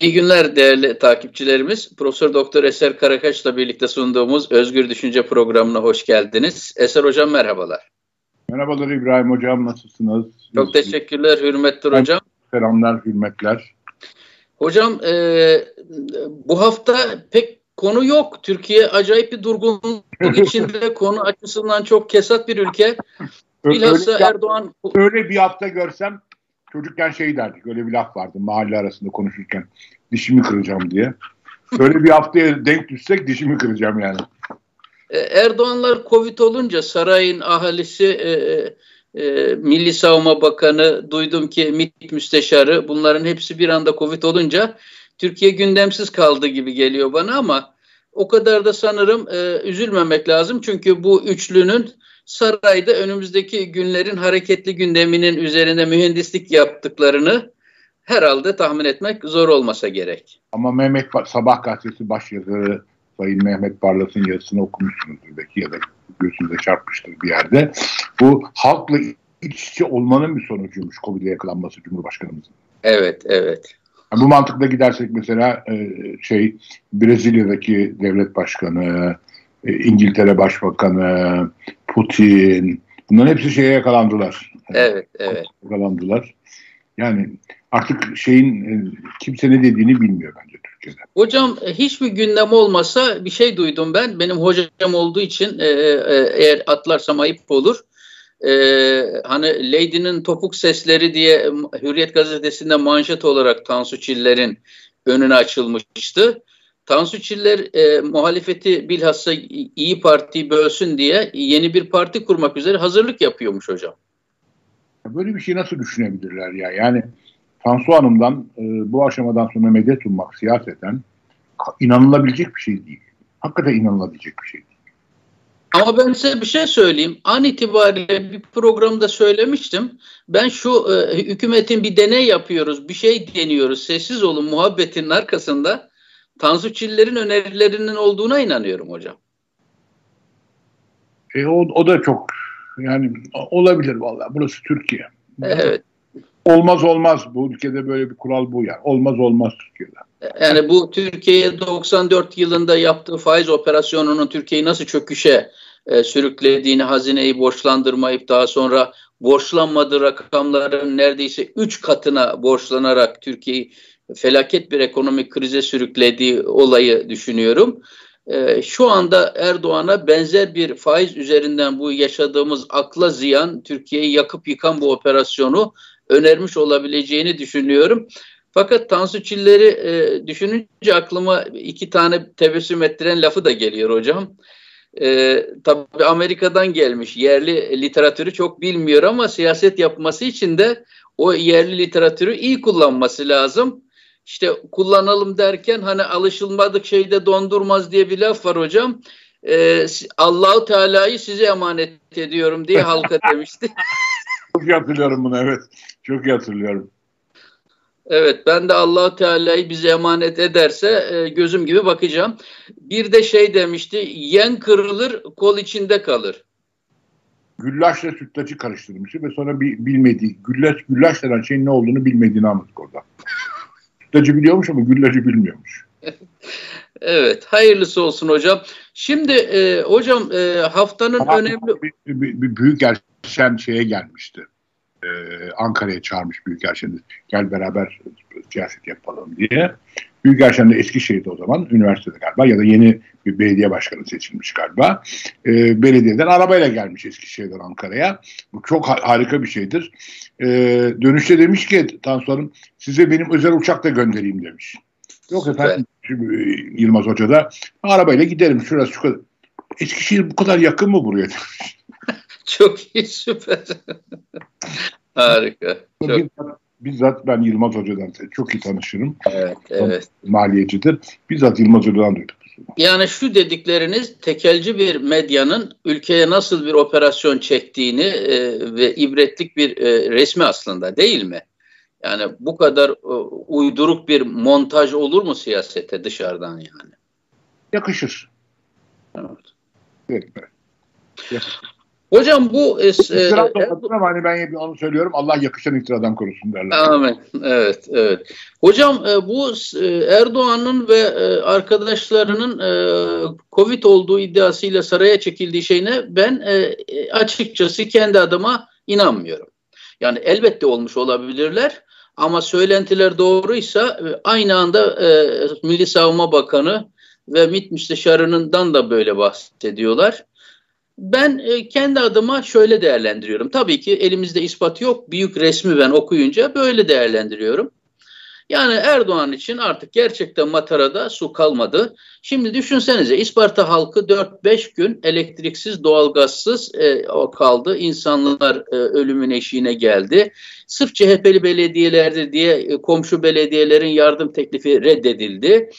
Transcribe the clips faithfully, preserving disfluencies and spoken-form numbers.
İyi günler değerli takipçilerimiz. Profesör Doktor Eser Karakaş'la birlikte sunduğumuz Özgür Düşünce programına hoş geldiniz. Eser Hocam merhabalar. Merhabalar İbrahim Hocam, nasılsınız? Çok teşekkürler, hürmetler hocam. Selamlar, hürmetler. Hocam e, bu hafta pek konu yok. Türkiye acayip bir durgunluk içinde, konu açısından çok kesat bir ülke. Bilhassa öyle, Erdoğan... Öyle bir hafta görsem... Çocukken şey derdik, öyle bir laf vardı mahalle arasında konuşurken, dişimi kıracağım diye. Böyle bir haftaya denk düşsek dişimi kıracağım yani. Erdoğanlar Covid olunca sarayın ahalisi, e, e, Milli Savunma Bakanı, duydum ki MİT Müsteşarı, bunların hepsi bir anda Covid olunca Türkiye gündemsiz kaldı gibi geliyor bana, ama o kadar da sanırım e, üzülmemek lazım. Çünkü bu üçlünün sarayda önümüzdeki günlerin hareketli gündeminin üzerine mühendislik yaptıklarını herhalde tahmin etmek zor olmasa gerek. Ama Mehmet Sabah gazetesi başyazarı Sayın Mehmet Barlas'ın yazısını okumuşsunuzdur belki, ya da gözünüze çarpmıştır bir yerde. Bu halkla iç içe olmanın bir sonucuymuş Covid'e yakalanması Cumhurbaşkanımızın. Evet, evet. Yani bu mantıkla gidersek mesela şey Brezilya'daki devlet başkanı, İngiltere Başbakanı, Putin, bunların hepsi şeye yakalandılar. Evet, evet. Yakalandılar. Yani artık şeyin, kimse ne dediğini bilmiyor bence Türkiye'de. Hocam hiçbir gündem olmasa bir şey duydum ben. Benim hocam olduğu için eğer atlarsam ayıp olur. E, hani Lady'nin topuk sesleri diye Hürriyet gazetesinde manşet olarak Tansu Çiller'in önüne açılmıştı. Tansu Çiller e, muhalefeti, bilhassa İyi Parti'yi bölsün diye yeni bir parti kurmak üzere hazırlık yapıyormuş hocam. Böyle bir şey nasıl düşünebilirler ya? Yani Tansu Hanım'dan e, bu aşamadan sonra medet ummak siyaseten inanılabilecek bir şey değil. Hakikaten inanılabilecek bir şey değil. Ama ben size bir şey söyleyeyim. An itibariyle bir programda söylemiştim. Ben şu e, hükümetin bir deney yapıyoruz, bir şey deniyoruz, sessiz olun muhabbetinin arkasında Tansu Çiller'in önerilerinin olduğuna inanıyorum hocam. E, o, o da çok yani olabilir vallahi. Burası Türkiye. Evet. Olmaz olmaz, bu ülkede böyle bir kural bu yani. Olmaz olmaz Türkiye'de. Yani bu Türkiye'ye doksan dört yılında yaptığı faiz operasyonunun Türkiye'yi nasıl çöküşe e, sürüklediğini, hazineyi borçlandırmayıp daha sonra borçlanmadığı rakamların neredeyse üç katına borçlanarak Türkiye'yi felaket bir ekonomik krize sürüklediği olayı düşünüyorum. E, şu anda Erdoğan'a benzer bir faiz üzerinden bu yaşadığımız akla ziyan, Türkiye'yi yakıp yıkan bu operasyonu önermiş olabileceğini düşünüyorum. Fakat Tansu Çiller'i e, düşününce aklıma iki tane tebessüm ettiren lafı da geliyor hocam. E, tabii Amerika'dan gelmiş, yerli literatürü çok bilmiyor ama siyaset yapması için de o yerli literatürü iyi kullanması lazım. İşte kullanalım derken hani alışılmadık şeyde dondurmaz diye bir laf var hocam. Ee, Allah-u Teala'yı size emanet ediyorum diye halka demişti. Çok iyi hatırlıyorum bunu, evet. Çok iyi hatırlıyorum. Evet, ben de Allah-u Teala'yı bize emanet ederse e, gözüm gibi bakacağım. Bir de şey demişti, yen kırılır kol içinde kalır. Güllaçla sütlacı karıştırmıştı ve sonra bir bilmediği, güllaç, güllaç denen şeyin ne olduğunu bilmediğini anladık orada. Güllacı biliyormuş ama güllacı bilmiyormuş. Evet, hayırlısı olsun hocam. Şimdi e, hocam e, haftanın ama önemli... Bir, bir, bir Büyükelçen şeye gelmişti. Ee, Ankara'ya çağırmış Büyükelçen'i. Gel beraber siyaset yapalım diye. Büyükelçen de Eskişehir'de o zaman, üniversitede galiba ya da yeni bir belediye başkanı seçilmiş galiba. Ee, belediyeden arabayla gelmiş Eskişehir'den Ankara'ya. Bu çok harika bir şeydir. Ee, dönüşte demiş ki Tansu Hanım, size benim özel uçak da göndereyim demiş. Yok efendim, Yılmaz Hoca da arabayla gidelim, şurası şu kadar. Eskişehir bu kadar yakın mı buraya demiş. Çok iyi, süper. Harika. Çok. Bizzat ben Yılmaz Hoca'dan çok iyi tanışırım. Evet, evet. Maliyecidir. Bizzat Yılmaz Hoca'dan duyduk. Yani şu dedikleriniz tekelci bir medyanın ülkeye nasıl bir operasyon çektiğini e, ve ibretlik bir e, resmi aslında, değil mi? Yani bu kadar e, uyduruk bir montaj olur mu siyasete dışarıdan yani? Yakışır. Evet. Evet. Yakışır. Hocam bu... E, İftira topladın ama hani ben onu söylüyorum. Allah yakışan iftiradan korusun derler. Amin. Evet, evet. Hocam e, bu Erdoğan'ın ve e, arkadaşlarının e, Covid olduğu iddiasıyla saraya çekildiği şeyine ben e, açıkçası kendi adıma inanmıyorum. Yani elbette olmuş olabilirler ama söylentiler doğruysa aynı anda e, Milli Savunma Bakanı ve MİT Müsteşarı'ndan da böyle bahsediyorlar. Ben kendi adıma şöyle değerlendiriyorum. Tabii ki elimizde ispat yok. Büyük resmi ben okuyunca böyle değerlendiriyorum. Yani Erdoğan için artık gerçekten matarada su kalmadı. Şimdi düşünsenize, İsparta halkı dört beş gün elektriksiz, doğalgazsız e, kaldı. İnsanlar e, ölümün eşiğine geldi. Sırf C H P'li belediyelerdir diye e, komşu belediyelerin yardım teklifi reddedildi.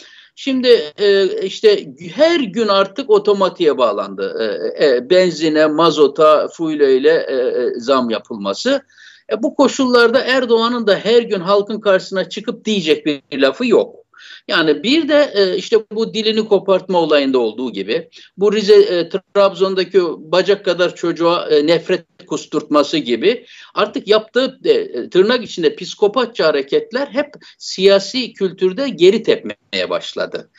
Şimdi işte her gün artık otomatiğe bağlandı. Benzine, mazota, fuleyle zam yapılması. Bu koşullarda Erdoğan'ın da her gün halkın karşısına çıkıp diyecek bir lafı yok. Yani bir de işte bu dilini kopartma olayında olduğu gibi, bu Rize, Trabzon'daki bacak kadar çocuğa nefret kusturtması gibi artık yaptığı tırnak içinde psikopatça hareketler hep siyasi kültürde geri tepmeye başladı.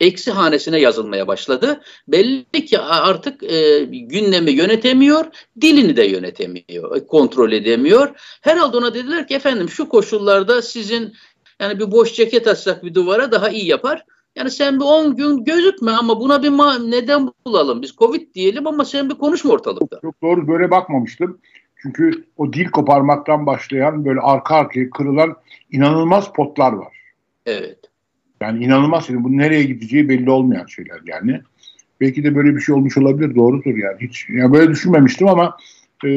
Eksi hanesine yazılmaya başladı. Belli ki artık e, gündemi yönetemiyor, dilini de yönetemiyor, kontrol edemiyor. Herhalde ona dediler ki efendim şu koşullarda sizin... Yani bir boş ceket atsak bir duvara daha iyi yapar. Yani sen bir on gün gözükme ama buna bir neden bulalım. Biz Covid diyelim ama sen bir konuşma ortalıkta. Çok doğru, böyle bakmamıştım. Çünkü o dil koparmaktan başlayan böyle arka arkaya kırılan inanılmaz potlar var. Evet. Yani inanılmaz. Bu nereye gideceği belli olmayan şeyler yani. Belki de böyle bir şey olmuş olabilir. Doğrudur yani. Hiç yani böyle düşünmemiştim ama e,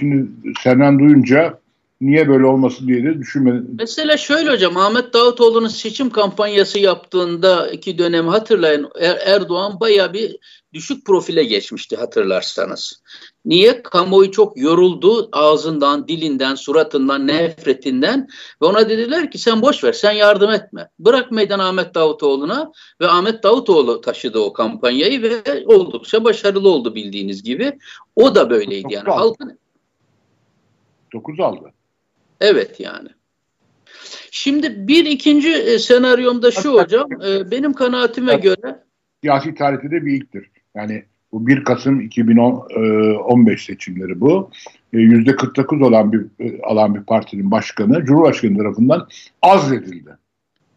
şimdi senden duyunca niye böyle olmasın diye de düşünmedim. Mesela şöyle hocam, Ahmet Davutoğlu'nun seçim kampanyası yaptığındaki dönemi hatırlayın. Er Erdoğan bayağı bir düşük profile geçmişti hatırlarsanız. Niye? Kamuoyu çok yoruldu ağzından, dilinden, suratından, nefretinden ve ona dediler ki sen boş ver, sen yardım etme. Bırak meydan Ahmet Davutoğlu'na ve Ahmet Davutoğlu taşıdı o kampanyayı ve oldukça başarılı oldu bildiğiniz gibi. O da böyleydi yani. Halkın dokuz aldı. Evet yani. Şimdi bir ikinci e, senaryomda şu hocam, e, benim kanaatime göre siyasi tarihte de bir ilktir. Yani bu bir Kasım iki bin on beş seçimleri bu. E, yüzde kırk dokuz olan bir e, alan bir partinin başkanı, Cumhurbaşkanı tarafından azledildi.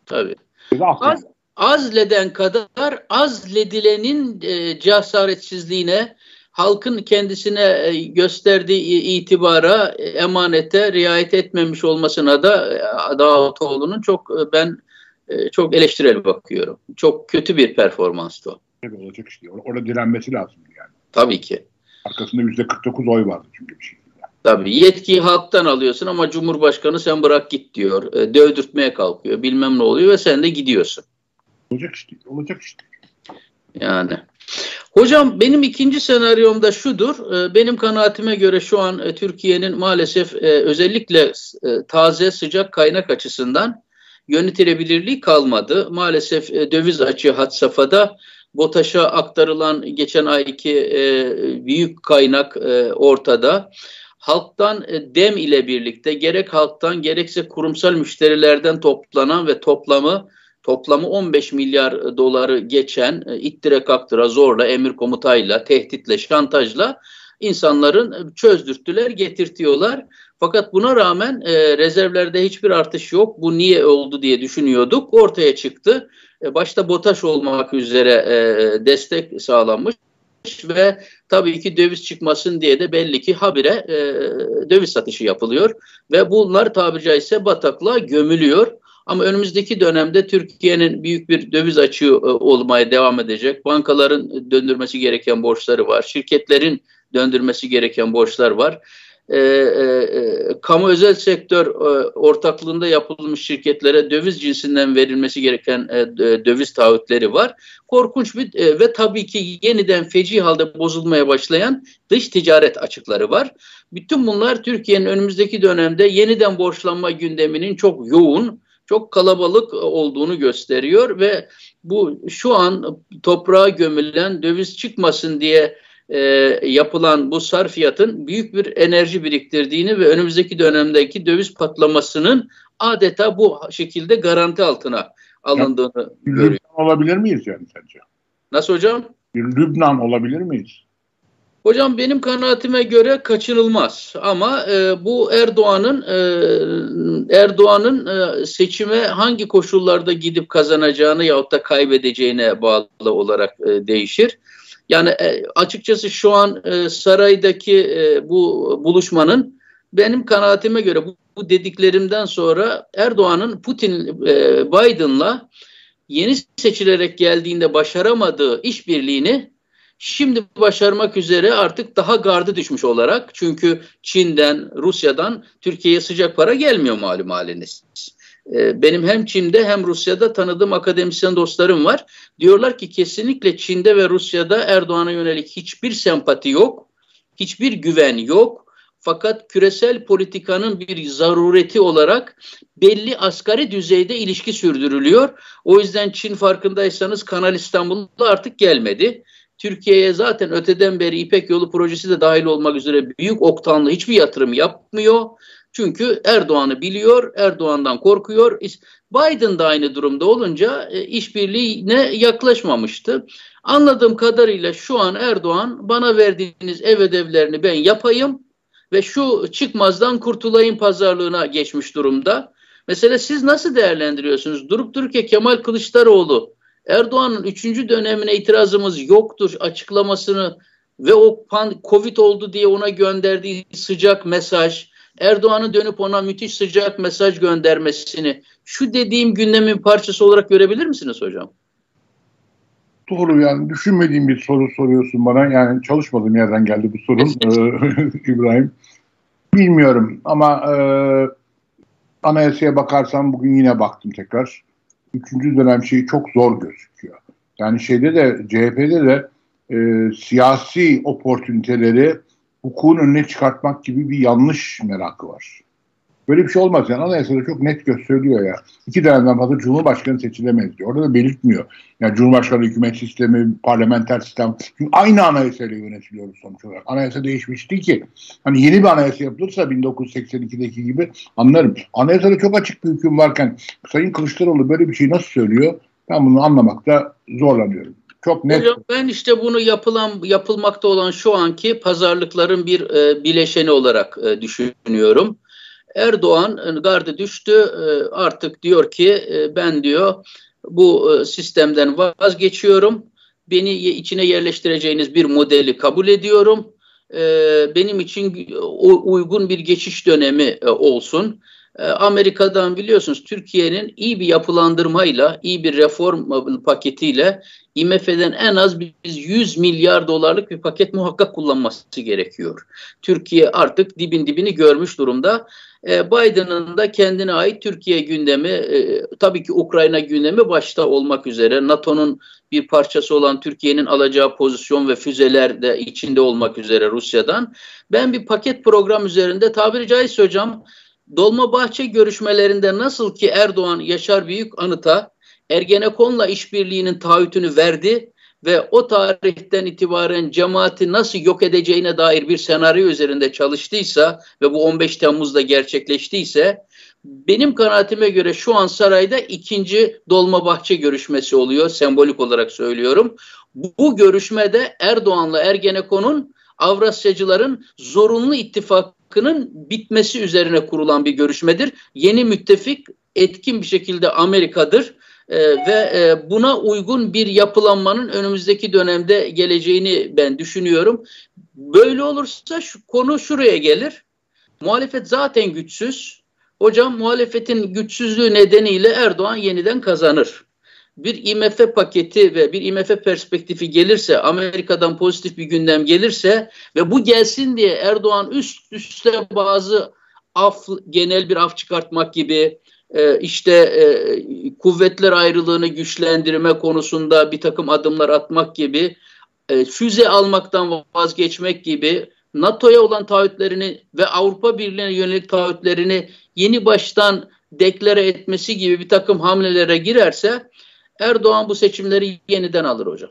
Tabii. Az, azleden kadar azledilenin e, cesaretsizliğine, halkın kendisine gösterdiği itibara, emanete riayet etmemiş olmasına da Davutoğlu'nun çok ben çok eleştirel bakıyorum. Çok kötü bir performanstı o. Evet, olacak işte. Orada direnmesi lazım yani. Tabii ki. Arkasında yüzde kırk dokuz oy vardı çünkü bir şey. Tabii yetkiyi halktan alıyorsun ama Cumhurbaşkanı sen bırak git diyor. Dövdürtmeye kalkıyor. Bilmem ne oluyor ve sen de gidiyorsun. Olacak işte. Olacak işte. Yani. Hocam benim ikinci senaryomda şudur. Benim kanaatime göre şu an Türkiye'nin maalesef özellikle taze sıcak kaynak açısından yönetilebilirliği kalmadı. Maalesef döviz açığı had safhada. BOTAŞ'a aktarılan geçen ayki büyük kaynak ortada. Halktan dem ile birlikte gerek halktan gerekse kurumsal müşterilerden toplanan ve toplamı Toplamı on beş milyar doları geçen, ittire kaktıra, zorla, emir komutayla, tehditle, şantajla insanların çözdürttüler, getirtiyorlar. Fakat buna rağmen e, rezervlerde hiçbir artış yok. Bu niye oldu diye düşünüyorduk. Ortaya çıktı. E, başta BOTAŞ olmak üzere e, destek sağlanmış. Ve tabii ki döviz çıkmasın diye de belli ki habire e, döviz satışı yapılıyor. Ve bunlar tabiri caizse bataklığa gömülüyor. Ama önümüzdeki dönemde Türkiye'nin büyük bir döviz açığı olmaya devam edecek. Bankaların döndürmesi gereken borçları var. Şirketlerin döndürmesi gereken borçlar var. E, e, kamu özel sektör e, ortaklığında yapılmış şirketlere döviz cinsinden verilmesi gereken e, döviz taahhütleri var. Korkunç bir e, ve tabii ki yeniden feci halde bozulmaya başlayan dış ticaret açıkları var. Bütün bunlar Türkiye'nin önümüzdeki dönemde yeniden borçlanma gündeminin çok yoğun, çok kalabalık olduğunu gösteriyor ve bu şu an toprağa gömülen döviz çıkmasın diye e, yapılan bu sarfiyatın büyük bir enerji biriktirdiğini ve önümüzdeki dönemdeki döviz patlamasının adeta bu şekilde garanti altına alındığını ya, görüyoruz. Lübnan olabilir miyiz yani sence? Nasıl hocam? Lübnan olabilir miyiz? Hocam benim kanaatime göre kaçınılmaz ama e, bu Erdoğan'ın e, Erdoğan'ın e, seçime hangi koşullarda gidip kazanacağını yahut da kaybedeceğine bağlı olarak e, değişir. Yani e, açıkçası şu an e, saraydaki e, bu buluşmanın benim kanaatime göre bu, bu dediklerimden sonra Erdoğan'ın Putin e, Biden'la yeni seçilerek geldiğinde başaramadığı işbirliğini şimdi başarmak üzere artık daha gardı düşmüş olarak, çünkü Çin'den, Rusya'dan Türkiye'ye sıcak para gelmiyor malum haliniz. Benim hem Çin'de hem Rusya'da tanıdığım akademisyen dostlarım var. Diyorlar ki kesinlikle Çin'de ve Rusya'da Erdoğan'a yönelik hiçbir sempati yok, hiçbir güven yok. Fakat küresel politikanın bir zarureti olarak belli asgari düzeyde ilişki sürdürülüyor. O yüzden Çin, farkındaysanız, Kanal İstanbul'da artık gelmedi. Türkiye'ye zaten öteden beri İpek Yolu projesi de dahil olmak üzere büyük oktanlı hiçbir yatırım yapmıyor. Çünkü Erdoğan'ı biliyor, Erdoğan'dan korkuyor. Biden da aynı durumda olunca işbirliğine yaklaşmamıştı. Anladığım kadarıyla şu an Erdoğan, bana verdiğiniz ev ödevlerini ben yapayım ve şu çıkmazdan kurtulayım pazarlığına geçmiş durumda. Mesela siz nasıl değerlendiriyorsunuz? Durup dururken Kemal Kılıçdaroğlu, Erdoğan'ın üçüncü dönemine itirazımız yoktur açıklamasını ve o pan, Covid oldu diye ona gönderdiği sıcak mesaj, Erdoğan'ın dönüp ona müthiş sıcak mesaj göndermesini şu dediğim gündemin parçası olarak görebilir misiniz hocam? Doğru, yani düşünmediğim bir soru soruyorsun bana, yani çalışmadığım yerden geldi bu sorun İbrahim. Bilmiyorum ama e, anayasaya bakarsam, bugün yine baktım tekrar. Üçüncü dönem şeyi çok zor gözüküyor. Yani şeyde de, C H P'de de e, siyasi oportuniteleri hukukun önüne çıkartmak gibi bir yanlış merakı var. Böyle bir şey olmaz yani. Anayasada çok net gösteriliyor ya. İki dönemden fazla Cumhurbaşkanı seçilemez diyor. Orada da belirtmiyor. Yani Cumhurbaşkanı hükümet sistemi, parlamenter sistem. Çünkü aynı anayasayla yönetiliyoruz sonuç olarak. Anayasa değişmişti ki. Hani yeni bir anayasa yapılırsa bin dokuz yüz seksen ikideki gibi anlarım. Anayasada çok açık bir hüküm varken Sayın Kılıçdaroğlu böyle bir şey nasıl söylüyor? Ben bunu anlamakta zorlanıyorum. Çok net. Hocam ben işte bunu yapılan yapılmakta olan şu anki pazarlıkların bir e, bileşeni olarak e, düşünüyorum. Erdoğan gardı düştü, artık diyor ki ben diyor bu sistemden vazgeçiyorum, beni içine yerleştireceğiniz bir modeli kabul ediyorum, benim için uygun bir geçiş dönemi olsun. Amerika'dan biliyorsunuz Türkiye'nin iyi bir yapılandırmayla, iyi bir reform paketiyle I M F'den en az biz yüz milyar dolarlık bir paket muhakkak kullanması gerekiyor. Türkiye artık dibin dibini görmüş durumda. Biden'ın da kendine ait Türkiye gündemi, tabii ki Ukrayna gündemi başta olmak üzere, NATO'nun bir parçası olan Türkiye'nin alacağı pozisyon ve füzeler de içinde olmak üzere Rusya'dan. Ben bir paket program üzerinde, tabiri caizse hocam, Dolmabahçe görüşmelerinde nasıl ki Erdoğan Yaşar Büyük Anıt'a Ergenekon'la işbirliğinin taahhütünü verdi ve o tarihten itibaren cemaati nasıl yok edeceğine dair bir senaryo üzerinde çalıştıysa ve bu on beş Temmuz'da gerçekleştiyse, benim kanaatime göre şu an sarayda ikinci Dolmabahçe görüşmesi oluyor, sembolik olarak söylüyorum. Bu görüşmede Erdoğan'la Ergenekon'un, Avrasyacıların zorunlu ittifakının bitmesi üzerine kurulan bir görüşmedir. Yeni müttefik etkin bir şekilde Amerika'dır. Ee, ve e, buna uygun bir yapılanmanın önümüzdeki dönemde geleceğini ben düşünüyorum. Böyle olursa şu, konu şuraya gelir. Muhalefet zaten güçsüz. Hocam muhalefetin güçsüzlüğü nedeniyle Erdoğan yeniden kazanır. Bir I M F paketi ve bir I M F perspektifi gelirse, Amerika'dan pozitif bir gündem gelirse ve bu gelsin diye Erdoğan üst üste bazı af, genel bir af çıkartmak gibi, işte e, kuvvetler ayrılığını güçlendirme konusunda bir takım adımlar atmak gibi, e, füze almaktan vazgeçmek gibi, NATO'ya olan taahhütlerini ve Avrupa Birliği'ne yönelik taahhütlerini yeni baştan deklare etmesi gibi bir takım hamlelere girerse Erdoğan bu seçimleri yeniden alır hocam.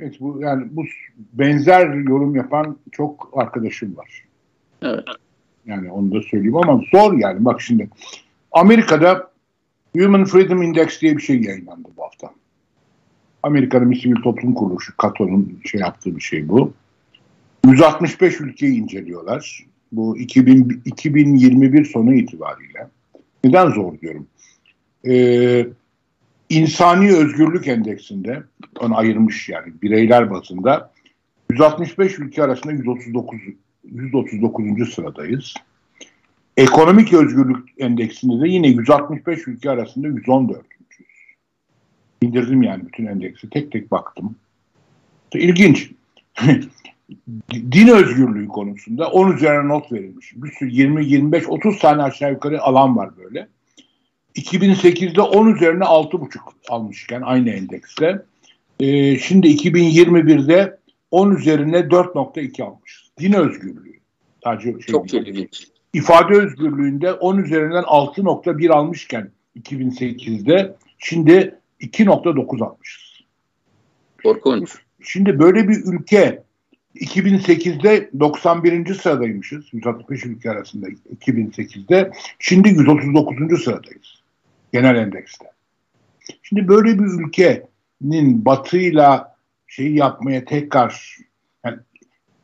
Evet, bu, yani bu benzer yorum yapan çok arkadaşım var. Evet. Yani onu da söyleyeyim ama zor yani. Bak şimdi Amerika'da Human Freedom Index diye bir şey yayınlandı bu hafta. Amerika'nın bir sivil toplum kuruluşu, Kato'nun şey yaptığı bir şey bu. yüz altmış beş ülkeyi inceliyorlar. Bu iki bin yirmi bir sonu itibariyle. Neden zor diyorum? Ee, İnsani Özgürlük Endeksinde, onu ayırmış yani bireyler bazında, yüz altmış beş ülke arasında yüz otuz dokuz. yüz otuz dokuzuncu sıradayız. Ekonomik Özgürlük Endeksinde de yine yüz altmış beş ülke arasında yüz on dördüncü İndirdim yani bütün endeksi. Tek tek baktım. İlginç. Din özgürlüğü konusunda on üzerine not verilmiş. Bir sürü yirmi, yirmi beş, otuz tane aşağı yukarı alan var böyle. iki bin sekizde on üzerine altı buçuk almışken aynı endekste. Ee, şimdi iki bin yirmi birde on üzerine dört nokta iki almışız. Din özgürlüğü. Sadece çok ilginç. İfade özgürlüğünde on üzerinden altı nokta bir almışken iki bin sekizde şimdi iki nokta dokuz almışız. Korkunç. Şimdi böyle bir ülke, iki bin sekizde doksan birinci sıradaymışız. yüz altmış beş ülke arasında iki bin sekizde. Şimdi yüz otuz dokuzuncu sıradayız. Genel endekste. Şimdi böyle bir ülkenin batıyla şey yapmaya tekrar, yani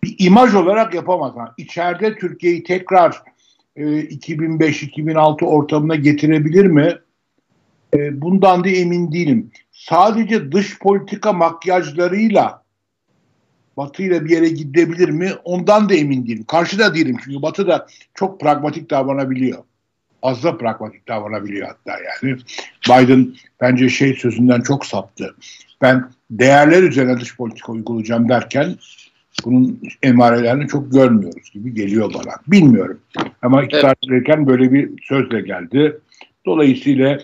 bir imaj olarak yapamaz. Yani içeride Türkiye'yi tekrar e, iki bin beş iki bin altı ortamına getirebilir mi? E, bundan da emin değilim. Sadece dış politika makyajlarıyla Batı'yla bir yere gidebilir mi? Ondan da emin değilim. Karşıda değilim çünkü Batı da çok pragmatik davranabiliyor. Az da pragmatik davranabiliyor hatta yani. Biden bence şey sözünden çok saptı. Ben değerler üzerine dış politika uygulayacağım derken bunun emarelerini çok görmüyoruz gibi geliyor bana. Bilmiyorum. Ama iktidar verirken böyle bir sözle geldi. Dolayısıyla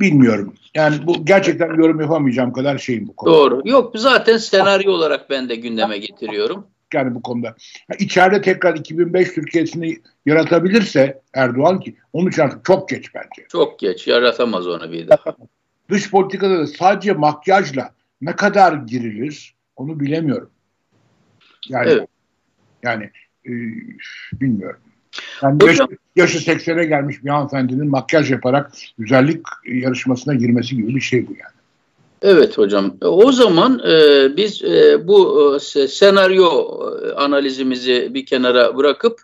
bilmiyorum. Yani bu gerçekten yorum yapamayacağım kadar şeyim bu konuda. Doğru. Yok, zaten senaryo olarak ben de gündeme getiriyorum. Yani bu konuda. İçeride tekrar iki bin beş Türkiye'sini yaratabilirse Erdoğan, ki onun için artık çok geç bence. Çok geç. Yaratamaz onu bir daha. Dış politikada da sadece makyajla ne kadar girilir onu bilemiyorum. Yani evet. Yani e, bilmiyorum. Yani Hocam, yaşı seksene gelmiş bir hanımefendinin makyaj yaparak güzellik yarışmasına girmesi gibi bir şey bu yani. Evet hocam. O zaman e, biz e, bu e, senaryo analizimizi bir kenara bırakıp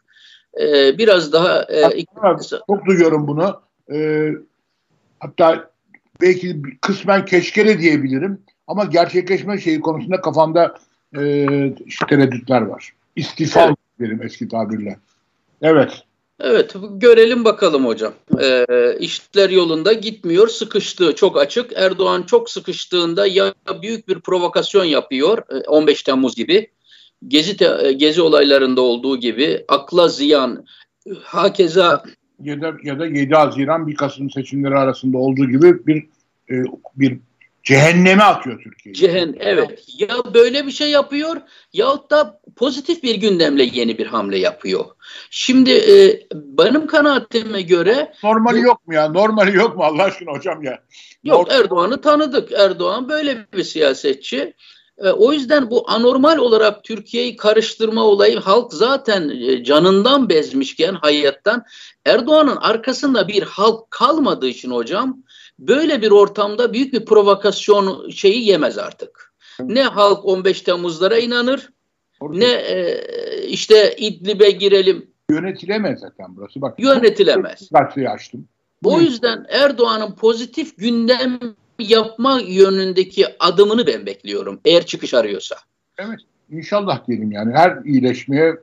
e, biraz daha... E, ikimiz... Çok duyuyorum bunu. E, hatta belki kısmen keşkele diyebilirim ama gerçekleşme şeyi konusunda kafamda e, işte tereddütler var. İstifa evet. Derim eski tabirle. Evet. Evet, görelim bakalım hocam. Ee, işler yolunda gitmiyor, sıkıştığı çok açık. Erdoğan çok sıkıştığında ya büyük bir provokasyon yapıyor, on beş Temmuz gibi, Gezi te Gezi olaylarında olduğu gibi, akla ziyan, hakeza... Ya da, ya da yedi Haziran bir Kasım seçimleri arasında olduğu gibi bir bir cehenneme atıyor Türkiye'yi. Cehen, evet. Ya böyle bir şey yapıyor yahut da pozitif bir gündemle yeni bir hamle yapıyor. Şimdi e, benim kanaatime göre... Normali bu, yok mu ya? Normali yok mu Allah aşkına hocam ya? Yok, Erdoğan'ı tanıdık. Erdoğan böyle bir siyasetçi. E, o yüzden bu anormal olarak Türkiye'yi karıştırma olayı, halk zaten canından bezmişken hayattan, Erdoğan'ın arkasında bir halk kalmadığı için hocam... Böyle bir ortamda büyük bir provokasyon şeyi yemez artık. Ne halk on beş Temmuzlara inanır, orada. Ne e, işte İdlib'e girelim. Yönetilemez zaten burası. Bak, yönetilemez. Gazeteyi açtım. O yüzden Erdoğan'ın pozitif gündem yapma yönündeki adımını ben bekliyorum. Eğer çıkış arıyorsa. Evet. İnşallah diyelim yani. Her iyileşmeye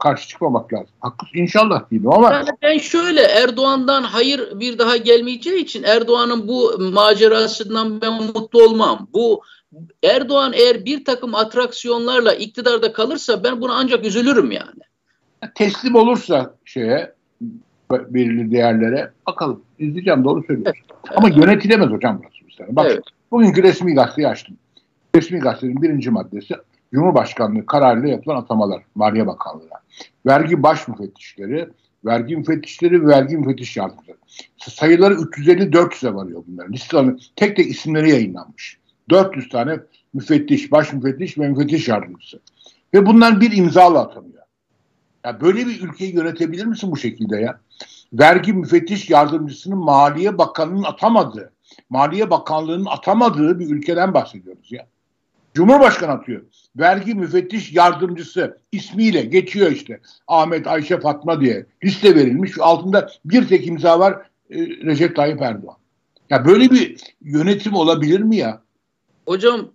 karşı çıkmamak lazım. Haklısın, inşallah diyelim ama... Yani ben şöyle, Erdoğan'dan hayır bir daha gelmeyeceği için Erdoğan'ın bu macerasından ben mutlu olmam. Bu Erdoğan eğer bir takım atraksiyonlarla iktidarda kalırsa ben buna ancak üzülürüm yani. Teslim olursa şeye, belirli değerlere bakalım. İzleyeceğim, doğru söylüyorsun. Evet. Ama yönetilemez hocam burası. Bak, evet. Bugünkü resmi gazeteyi açtım. Resmi gazetenin birinci maddesi... Cumhurbaşkanlığı kararıyla yapılan atamalar, Maliye Bakanlığı'na. Vergi baş müfettişleri, vergi müfettişleri ve vergi müfettiş yardımcıları. Sayıları üç yüz elli dört yüze varıyor bunların. Listelerinin tek tek isimleri yayınlanmış. dört yüz tane müfettiş, baş müfettiş ve müfettiş yardımcısı. Ve bunlar bir imzalı atanıyor. Ya böyle bir ülkeyi yönetebilir misin bu şekilde ya? Vergi müfettiş yardımcısının Maliye Bakanı'nın atamadığı, Maliye Bakanlığı'nın atamadığı bir ülkeden bahsediyoruz ya. Cumhurbaşkanı atıyor. Vergi müfettiş yardımcısı ismiyle geçiyor işte. Ahmet, Ayşe, Fatma diye liste verilmiş. Altında bir tek imza var, Recep Tayyip Erdoğan. Ya böyle bir yönetim olabilir mi ya? Hocam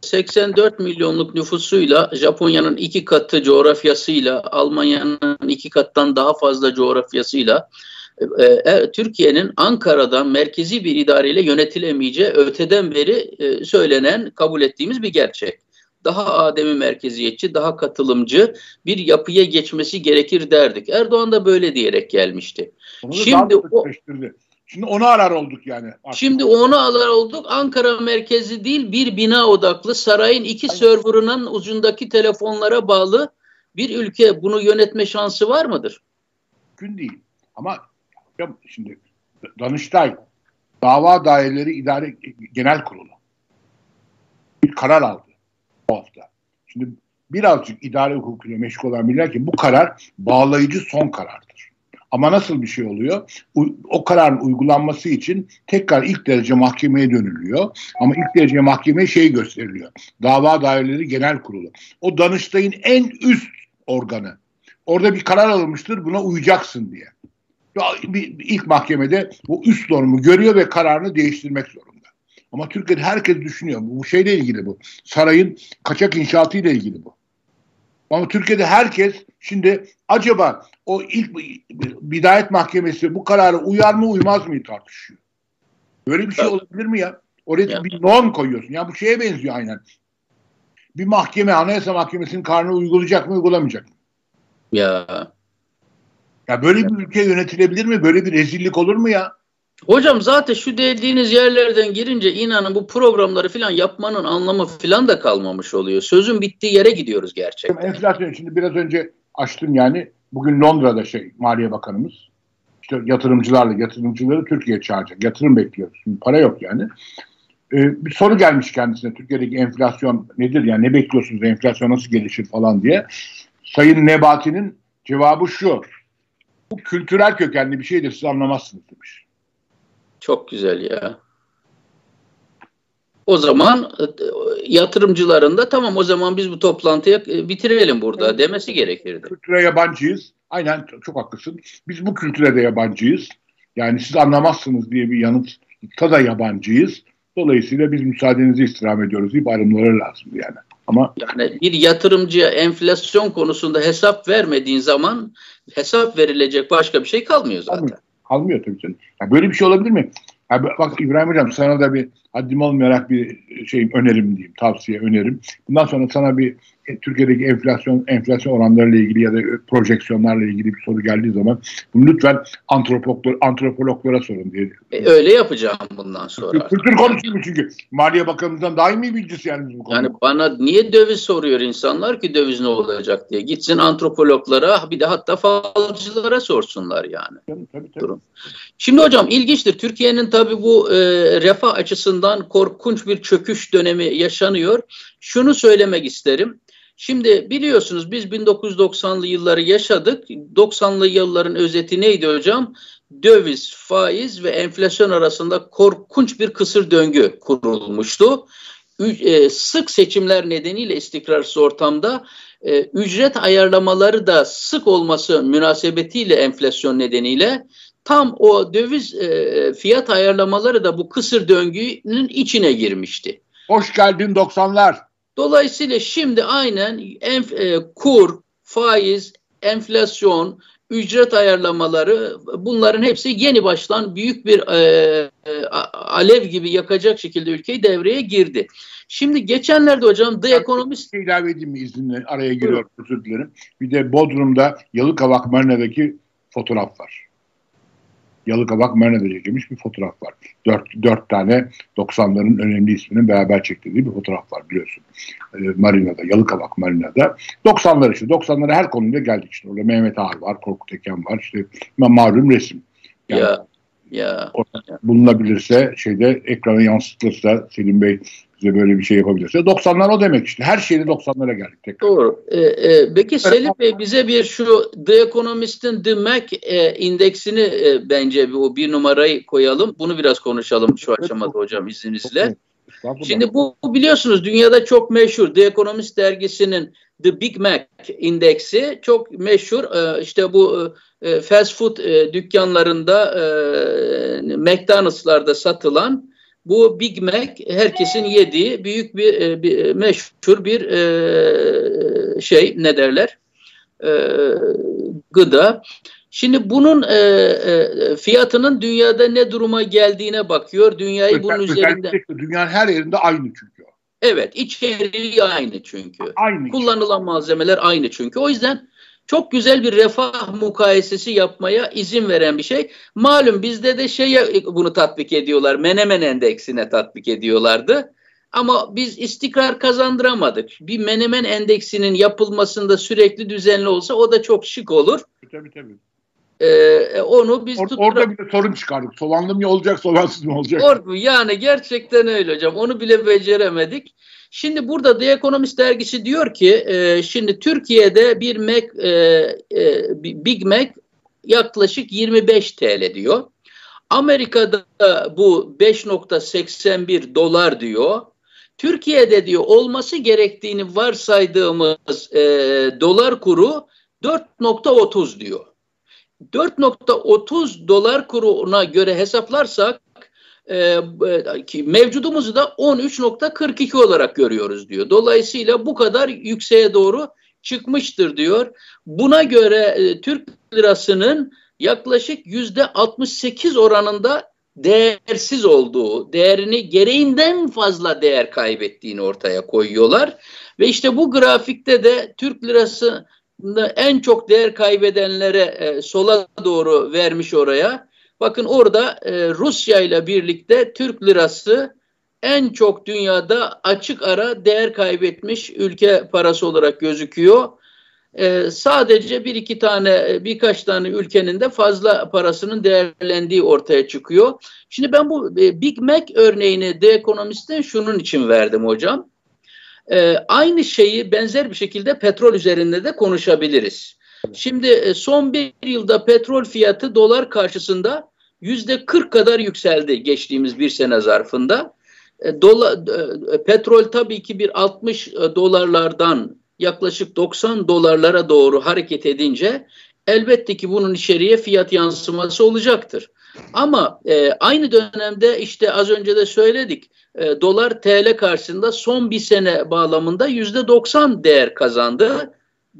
seksen dört milyonluk nüfusuyla, Japonya'nın iki katı coğrafyasıyla, Almanya'nın iki kattan daha fazla coğrafyasıyla Türkiye'nin Ankara'dan merkezi bir idareyle yönetilemeyeceği öteden beri söylenen, kabul ettiğimiz bir gerçek. Daha ademi merkeziyetçi, daha katılımcı bir yapıya geçmesi gerekir derdik. Erdoğan da böyle diyerek gelmişti. Onu şimdi o Şimdi onu arar olduk yani. Artık. Şimdi onu arar olduk. Ankara merkezi değil, bir bina odaklı, sarayın iki serverının ucundaki telefonlara bağlı bir ülke bunu yönetme şansı var mıdır? Mümkün değil. Ama şimdi Danıştay, Dava Daireleri İdare Genel Kurulu bir karar aldı bu hafta. Şimdi birazcık idare hukukuyla meşgul olan bilirler ki bu karar bağlayıcı son karardır. Ama nasıl bir şey oluyor? O kararın uygulanması için tekrar ilk derece mahkemeye dönülüyor. Ama ilk derece mahkemeye şey gösteriliyor. Dava Daireleri Genel Kurulu. O Danıştay'ın en üst organı. Orada bir karar alınmıştır, buna uyacaksın diye. İlk mahkemede bu üst normu görüyor ve kararını değiştirmek zorunda. Ama Türkiye'de herkes düşünüyor. Bu şeyle ilgili bu. Sarayın kaçak inşaatı ile ilgili bu. Ama Türkiye'de herkes şimdi acaba o ilk bidayet mahkemesi bu kararı uyar mı uymaz mı tartışıyor. Böyle bir şey olabilir mi ya? Oraya ya. Bir norm koyuyorsun. Ya bu şeye benziyor aynen. Bir mahkeme, Anayasa Mahkemesi'nin kararını uygulayacak mı uygulamayacak mı? Ya. Ya böyle ya. Bir ülke yönetilebilir mi? Böyle bir rezillik olur mu ya? Hocam zaten şu dediğiniz yerlerden girince inanın bu programları falan yapmanın anlamı falan da kalmamış oluyor. Sözün bittiği yere gidiyoruz gerçekten. Enflasyon, şimdi biraz önce açtım yani. Bugün Londra'da şey Maliye Bakanımız işte yatırımcılarla, yatırımcıları Türkiye'ye çağıracak. Yatırım bekliyoruz. Şimdi para yok yani. Ee, bir soru gelmiş kendisine. Türkiye'deki enflasyon nedir? Yani ne bekliyorsunuz? Enflasyon nasıl gelişir falan diye. Sayın Nebati'nin cevabı şu. Bu kültürel kökenli bir şeydir. Siz anlamazsınız demiş. Çok güzel ya. O zaman yatırımcıların da tamam o zaman biz bu toplantıyı bitirelim burada evet. demesi gerekirdi. Kültüre yabancıyız. Aynen çok haklısın. Biz bu kültüre de yabancıyız. Yani siz anlamazsınız diye bir yanıtta da yabancıyız. Dolayısıyla biz müsaadenizi istirham ediyoruz deyip ayrımları lazım yani. Ama yani bir yatırımcıya enflasyon konusunda hesap vermediğin zaman hesap verilecek başka bir şey kalmıyor zaten. Anladım. Almıyor tabii canım. Ya böyle bir şey olabilir mi? Ya bak İbrahim Hocam sana da bir haddim olmayarak bir şeyim önerim diyeyim. Tavsiye önerim. Bundan sonra sana bir e, Türkiye'deki enflasyon enflasyon oranlarıyla ilgili ya da projeksiyonlarla ilgili bir soru geldiği zaman bunu lütfen antropologlar, antropologlara sorun diye. E, öyle yapacağım bundan sonra. Kültür, kültür konusuyum çünkü. Maliye Bakanımızdan daha iyi bilgisi yani bu konuda. Yani bana niye döviz soruyor insanlar ki döviz ne olacak diye. Gitsin antropologlara bir de hatta falcılara sorsunlar yani. Tabii, tabii, tabii. Durum. Şimdi hocam ilginçtir. Türkiye'nin tabii bu e, refah açısından korkunç bir çöküş dönemi yaşanıyor. Şunu söylemek isterim. Şimdi biliyorsunuz biz bin dokuz yüz doksanlı yılları yaşadık. doksanlı yılların özeti neydi hocam? Döviz, faiz ve enflasyon arasında korkunç bir kısır döngü kurulmuştu. Sık seçimler nedeniyle istikrarsız ortamda ücret ayarlamaları da sık olması münasebetiyle enflasyon nedeniyle tam o döviz e, fiyat ayarlamaları da bu kısır döngünün içine girmişti. Hoş geldin doksanlar. Dolayısıyla şimdi aynen enf, e, kur, faiz, enflasyon, ücret ayarlamaları bunların hepsi yeni baştan büyük bir e, alev gibi yakacak şekilde ülkeyi devreye girdi. Şimdi geçenlerde hocam The Economist... İlave edeyim mi izninle? Araya giriyorum, özür dilerim. Bir de Bodrum'da Yalıkavak Marina'daki fotoğraf var. Yalıkavak Marina'da çekilmiş bir fotoğraf var. Dört, dört tane doksanların önemli isminin beraber çektirdiği bir fotoğraf var biliyorsun. Ee, Marina'da, Yalıkavak Marina'da. doksanlar işte. doksanlara her konuda geldik işte. Orada Mehmet Ağar var, Korkut Eken var. İşte malum resim. Yani ya, ya, bulunabilirse şeyde ekrana yansıtılırsa Selim Bey size böyle bir şey yapabiliyorsa. doksanlar o demek işte. Her şeyi doksanlara geldik tekrar. Doğru. Ee, e, peki Selim Bey bize bir şu The Economist'in The Mac e, indeksini e, bence bir, o bir numarayı koyalım. Bunu biraz konuşalım şu aşamada hocam izninizle. Şimdi bu biliyorsunuz dünyada çok meşhur The Economist dergisinin The Big Mac indeksi çok meşhur. Ee, işte bu e, fast food e, dükkanlarında e, McDonald's'larda satılan bu Big Mac herkesin yediği büyük bir, e, bir meşhur bir e, şey ne derler e, gıda. Şimdi bunun e, e, fiyatının dünyada ne duruma geldiğine bakıyor. Dünyayı Özel, bunun üzerinde. Dünyanın her yerinde aynı çünkü. Evet, içeriği aynı çünkü. Aynı. Kullanılan şey. Malzemeler aynı çünkü. O yüzden çok güzel bir refah mukayesesi yapmaya izin veren bir şey. Malum bizde de şeye bunu tatbik ediyorlar. Menemen endeksine tatbik ediyorlardı. Ama biz istikrar kazandıramadık. Bir menemen endeksinin yapılmasında sürekli düzenli olsa o da çok şık olur. Tabii tabii. Ee, onu biz Or, tutura... Orada bile sorun çıkardık. Soğanlı mı olacak, soğansız mı olacak? Or, yani gerçekten öyle hocam. Onu bile beceremedik. Şimdi burada The Economist dergisi diyor ki e, şimdi Türkiye'de bir Mac, e, e, Big Mac yaklaşık yirmi beş TL diyor. Amerika'da bu beş virgül seksen bir dolar diyor. Türkiye'de diyor olması gerektiğini varsaydığımız e, dolar kuru dört virgül otuz diyor. dört virgül otuz dolar kuruna göre hesaplarsak e, ki mevcudumuzu da on üç virgül kırk iki olarak görüyoruz diyor. Dolayısıyla bu kadar yükseğe doğru çıkmıştır diyor. Buna göre e, Türk lirasının yaklaşık yüzde altmış sekiz oranında değersiz olduğu, değerini gereğinden fazla değer kaybettiğini ortaya koyuyorlar. Ve işte bu grafikte de Türk lirası en çok değer kaybedenlere e, sola doğru vermiş oraya. Bakın orada e, Rusya ile birlikte Türk lirası en çok dünyada açık ara değer kaybetmiş ülke parası olarak gözüküyor. E, sadece bir iki tane birkaç tane ülkenin de fazla parasının değerlendiği ortaya çıkıyor. Şimdi ben bu e, Big Mac örneğini The Economist'ten şunun için verdim hocam. Ee, aynı şeyi benzer bir şekilde petrol üzerinde de konuşabiliriz. Şimdi son bir yılda petrol fiyatı dolar karşısında yüzde kırk kadar yükseldi geçtiğimiz bir sene zarfında. E, dola, e, petrol tabii ki bir altmış dolarlardan yaklaşık doksan dolarlara doğru hareket edince elbette ki bunun içeriye fiyat yansıması olacaktır. Ama e, aynı dönemde işte az önce de söyledik. E, dolar T L karşısında son bir sene bağlamında yüzde doksan değer kazandı.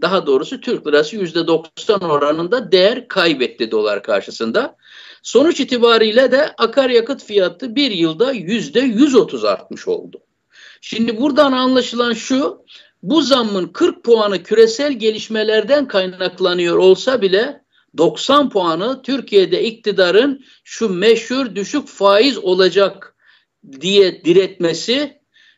Daha doğrusu Türk lirası yüzde doksan oranında değer kaybetti dolar karşısında. Sonuç itibariyle de akaryakıt fiyatı bir yılda yüzde yüz otuz artmış oldu. Şimdi buradan anlaşılan şu, bu zammın kırk puanı küresel gelişmelerden kaynaklanıyor olsa bile doksan puanı Türkiye'de iktidarın şu meşhur düşük faiz olacak diye diretmesi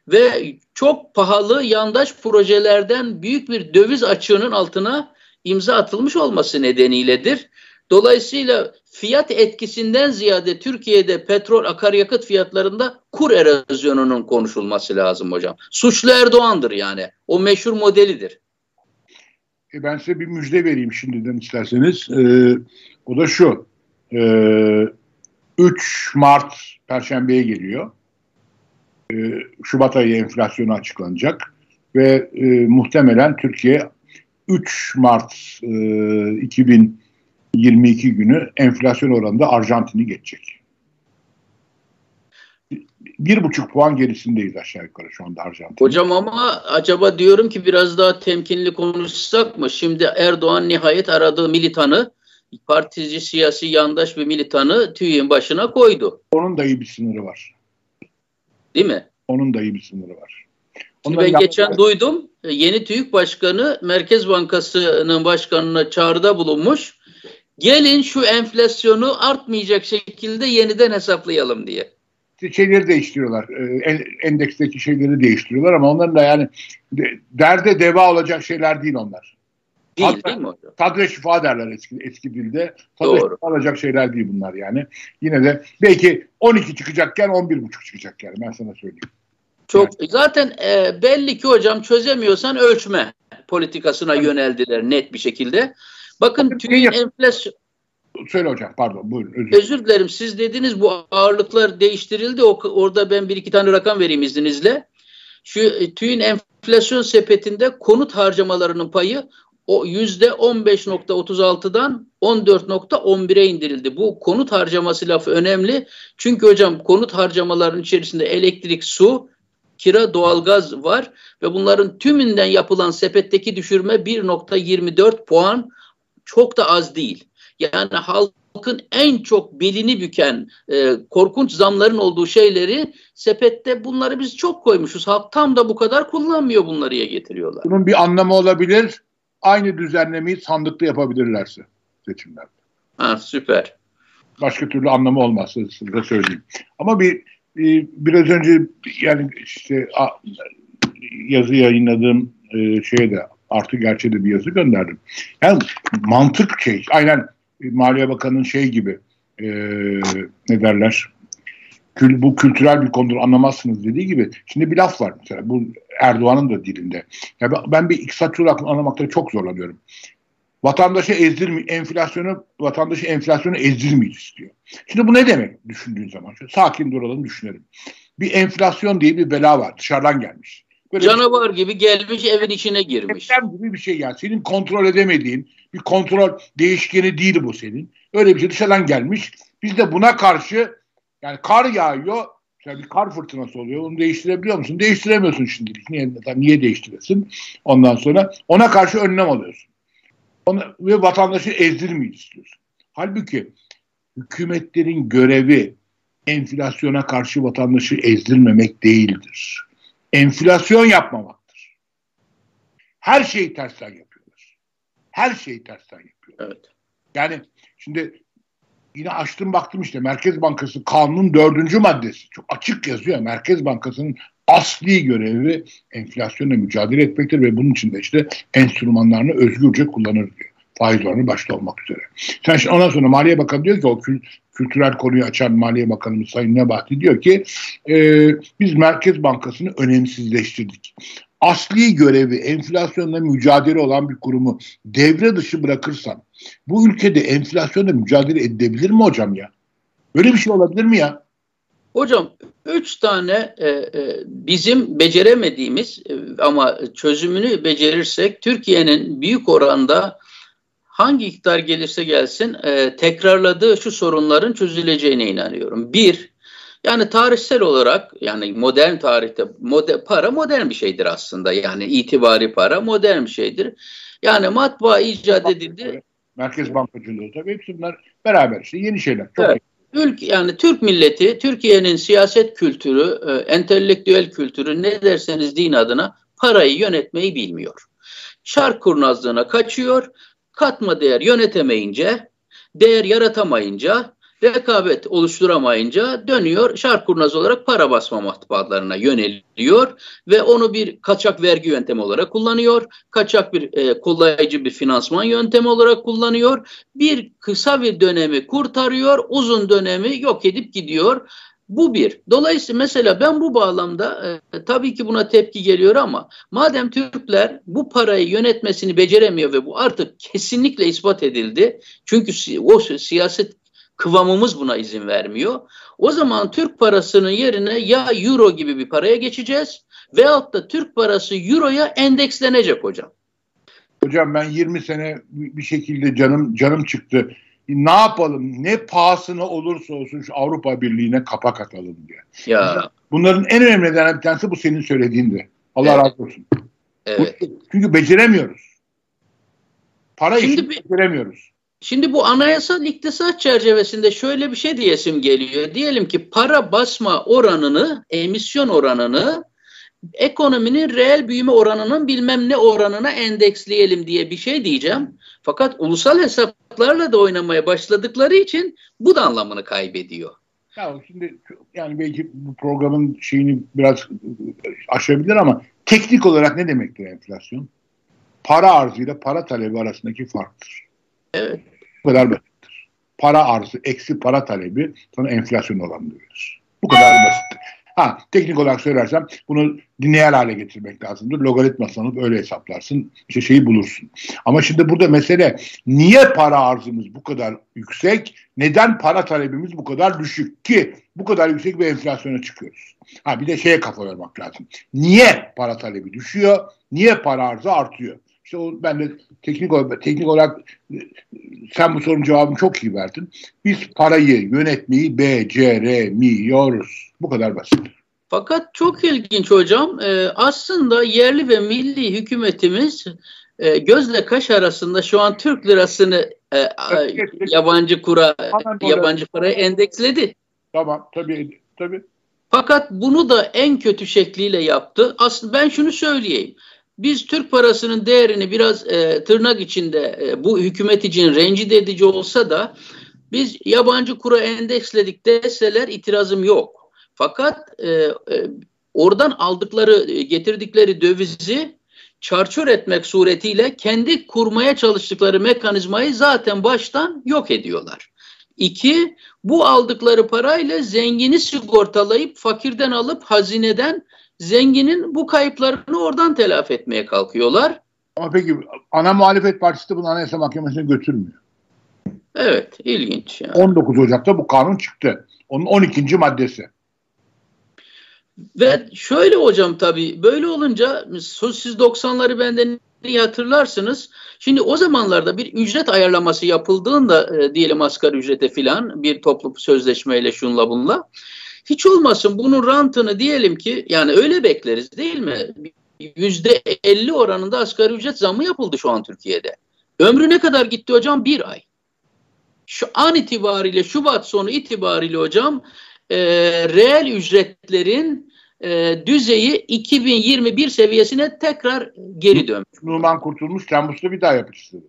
ve çok pahalı yandaş projelerden büyük bir döviz açığının altına imza atılmış olması nedeniyledir. Dolayısıyla fiyat etkisinden ziyade Türkiye'de petrol, akaryakıt fiyatlarında kur erozyonunun konuşulması lazım hocam. Suçlu Erdoğan'dır yani. O meşhur modelidir. E ben size bir müjde vereyim şimdiden isterseniz. Ee, o da şu. Ee, üç Mart Perşembe'ye geliyor. Ee, Şubat ayı enflasyonu açıklanacak. Ve e, muhtemelen Türkiye üç Mart iki bin yirmi iki günü enflasyon oranında Arjantin'i geçecek. Bir buçuk puan gerisindeyiz aşağı yukarı şu anda Arjantin. Hocam ama acaba diyorum ki biraz daha temkinli konuşsak mı? Şimdi Erdoğan nihayet aradığı militanı, partici, siyasi, yandaş bir militanı TÜİK'in başına koydu. Onun da iyi bir sınırı var. Değil mi? Onun da iyi bir sınırı var. Ben geçen duydum, yeni TÜİK Başkanı Merkez Bankası'nın başkanına çağrıda bulunmuş. Gelin şu enflasyonu artmayacak şekilde yeniden hesaplayalım diye. Şeyleri değiştiriyorlar. Endeksteki şeyleri değiştiriyorlar ama onların da yani derde deva olacak şeyler değil onlar. Değil, Hatta, değil mi hocam? Tadre şifa derler eski, eski dilde. Tadre Doğru. şifa olacak şeyler değil bunlar yani. Yine de belki on iki çıkacakken on bir buçuk çıkacak yani ben sana söyleyeyim. Çok yani. Zaten e, belli ki hocam çözemiyorsan ölçme politikasına evet. yöneldiler net bir şekilde. Bakın TÜİK enflasyon... Söyle hocam, pardon, buyurun. Özür, özür dilerim, siz dediniz bu ağırlıklar değiştirildi. O, orada ben bir iki tane rakam vereyim izninizle. Şu TÜİK'in enflasyon sepetinde konut harcamalarının payı o yüzde on beş nokta otuz altıdan on dört nokta on bire indirildi. Bu konut harcaması lafı önemli. Çünkü hocam konut harcamalarının içerisinde elektrik, su, kira, doğalgaz var ve bunların tümünden yapılan sepetteki düşürme bir nokta yirmi dört puan çok da az değil. Yani halkın en çok belini büken e, korkunç zamların olduğu şeyleri sepette bunları biz çok koymuşuz. Halk tam da bu kadar kullanmıyor, bunlarıya getiriyorlar. Bunun bir anlamı olabilir. Aynı düzenlemeyi sandıkta yapabilirlerse seçimlerde. Ha, süper. Başka türlü anlamı olmaz, size söyleyeyim. Ama bir biraz önce yani işte yazı yayınladığım şeye de artı gerçeğe de bir yazı gönderdim. Yani mantık şey, aynen Maliye Bakanı'nın şey gibi e, ne derler, Kül, bu kültürel bir konudur anlamazsınız dediği gibi. Şimdi bir laf var mesela, bu Erdoğan'ın da dilinde. Ya ben bir iktisatçı olarak anlamakta çok zorlanıyorum. Vatandaşı ezdirme, enflasyonu vatandaşı enflasyonu ezdirmeyeceğiz diyor. Şimdi bu ne demek düşündüğün zaman? Şöyle sakin duralım, düşünelim. Bir enflasyon diye bir bela var, dışarıdan gelmiş. Böyle canavar bir, gibi gelmiş, evin içine girmiş. Gibi bir şey yani. Senin kontrol edemediğin bir kontrol değişkeni değil bu senin. Öyle bir şey dışarıdan gelmiş. Biz de buna karşı yani kar yağıyor, bir kar fırtınası oluyor. Onu değiştirebiliyor musun? Değiştiremiyorsun şimdilik. Niye, niye değiştiresin? Ondan sonra ona karşı önlem alıyorsun. Ona, ve vatandaşı ezdirmeyi istiyorsun. Halbuki hükümetlerin görevi enflasyona karşı vatandaşı ezdirmemek değildir. Enflasyon yapmamaktır. Her şeyi tersten yapıyorlar. Her şeyi tersten yapıyorlar. Evet. Yani şimdi yine açtım baktım işte Merkez Bankası kanunun dördüncü maddesi. Çok açık yazıyor. Merkez Bankası'nın asli görevi enflasyonla mücadele etmektir ve bunun için de işte enstrümanlarını özgürce kullanır diyor. Faiz oranı başta olmak üzere. Sen şimdi ondan sonra Maliye Bakanı diyor ki, o kül, kültürel konuyu açan Maliye Bakanımız Sayın Nebati diyor ki e, biz Merkez Bankası'nı önemsizleştirdik. Asli görevi enflasyonla mücadele olan bir kurumu devre dışı bırakırsan bu ülkede enflasyonla mücadele edebilir mi hocam ya? Böyle bir şey olabilir mi ya? Hocam üç tane e, e, bizim beceremediğimiz e, ama çözümünü becerirsek Türkiye'nin büyük oranda hangi iktidar gelirse gelsin e, tekrarladığı şu sorunların çözüleceğine inanıyorum. Bir, yani tarihsel olarak yani modern tarihte moder, para modern bir şeydir aslında. Yani itibari para modern bir şeydir. Yani matbaa icat edildi. Merkez bankacılığı tabii hepsi bunlar beraber işte yeni şeyler. Çok evet. Ülk, yani Türk milleti, Türkiye'nin siyaset kültürü, e, entelektüel kültürü ne derseniz deyin adına parayı yönetmeyi bilmiyor. Çark kurnazlığına kaçıyor. Katma değer yönetemeyince, değer yaratamayınca, rekabet oluşturamayınca dönüyor şark kurnaz olarak para basma matbaalarına yöneliyor ve onu bir kaçak vergi yöntemi olarak kullanıyor. Kaçak bir e, kollayıcı bir finansman yöntemi olarak kullanıyor. Bir kısa bir dönemi kurtarıyor, uzun dönemi yok edip gidiyor. Bu bir. Dolayısıyla mesela ben bu bağlamda e, tabii ki buna tepki geliyor ama madem Türkler bu parayı yönetmesini beceremiyor ve bu artık kesinlikle ispat edildi. Çünkü si- o siyaset kıvamımız buna izin vermiyor. O zaman Türk parasının yerine ya euro gibi bir paraya geçeceğiz veyahut da Türk parası euroya endekslenecek hocam. Hocam ben yirmi sene bir şekilde canım canım çıktı. Ne yapalım, ne pahasına olursa olsun şu Avrupa Birliği'ne kapak atalım diye. Ya. Bunların en önemli nedeninden bir tanesi bu senin söylediğinde. Allah evet. razı olsun. Evet. Çünkü beceremiyoruz. Para işini beceremiyoruz. Şimdi bu anayasal iktisat çerçevesinde şöyle bir şey diyesim geliyor. Diyelim ki para basma oranını, emisyon oranını ekonominin reel büyüme oranının bilmem ne oranına endeksleyelim diye bir şey diyeceğim. Fakat ulusal hesaplarla da oynamaya başladıkları için bu da anlamını kaybediyor. Ya şimdi yani belki bu programın şeyini biraz aşabilir ama teknik olarak ne demektir enflasyon? Para arzıyla para talebi arasındaki farktır. Evet. Bu kadar basittir. Para arzı eksi para talebi sana enflasyon oranını verir. Bu kadar basit. Ha, teknik olarak söylersem bunu lineer hale getirmek lazımdır. Logaritmasını alıp öyle hesaplarsın. İşte şeyi bulursun. Ama şimdi burada mesele niye para arzımız bu kadar yüksek? Neden para talebimiz bu kadar düşük ki bu kadar yüksek bir enflasyona çıkıyoruz? Ha, bir de şeye kafa vermek lazım. Niye para talebi düşüyor? Niye para arzı artıyor? İşte o, ben de teknik olarak, teknik olarak sen bu sorunun cevabını çok iyi verdin. Biz parayı yönetmeyi beceremiyoruz. Bu kadar basit. Fakat çok ilginç hocam. Ee, aslında yerli ve milli hükümetimiz e, gözle kaş arasında şu an Türk lirasını e, a, yabancı kura, yabancı paraya endeksledi. Tamam, tabii, tabii. Fakat bunu da en kötü şekliyle yaptı. Aslında ben şunu söyleyeyim. Biz Türk parasının değerini biraz e, tırnak içinde e, bu hükümet için rencide edici olsa da biz yabancı kura endeksledik deseler itirazım yok. Fakat e, e, oradan aldıkları, getirdikleri dövizi çarçur etmek suretiyle kendi kurmaya çalıştıkları mekanizmayı zaten baştan yok ediyorlar. İki, bu aldıkları parayla zengini sigortalayıp fakirden alıp hazineden zenginin bu kayıplarını oradan telafi etmeye kalkıyorlar. Ama peki ana muhalefet partisi de bunu Anayasa Mahkemesi'ne götürmüyor. Evet, ilginç. Yani. on dokuz Ocak'ta bu kanun çıktı. Onun on ikinci maddesi. Ve şöyle hocam, tabii böyle olunca siz doksanları benden iyi hatırlarsınız. Şimdi o zamanlarda bir ücret ayarlaması yapıldığında e, diyelim asgari ücrete filan bir toplu sözleşmeyle şunla bunla. Hiç olmasın bunun rantını diyelim ki, yani öyle bekleriz değil mi? yüzde elli oranında asgari ücret zammı yapıldı şu an Türkiye'de. Ömrü ne kadar gitti hocam? Bir ay. Şu an itibariyle, Şubat sonu itibariyle hocam, e, reel ücretlerin e, düzeyi iki bin yirmi bir seviyesine tekrar geri dönmüş. Numan Kurtulmuş Temmuz'da bir daha yapacağız dedi.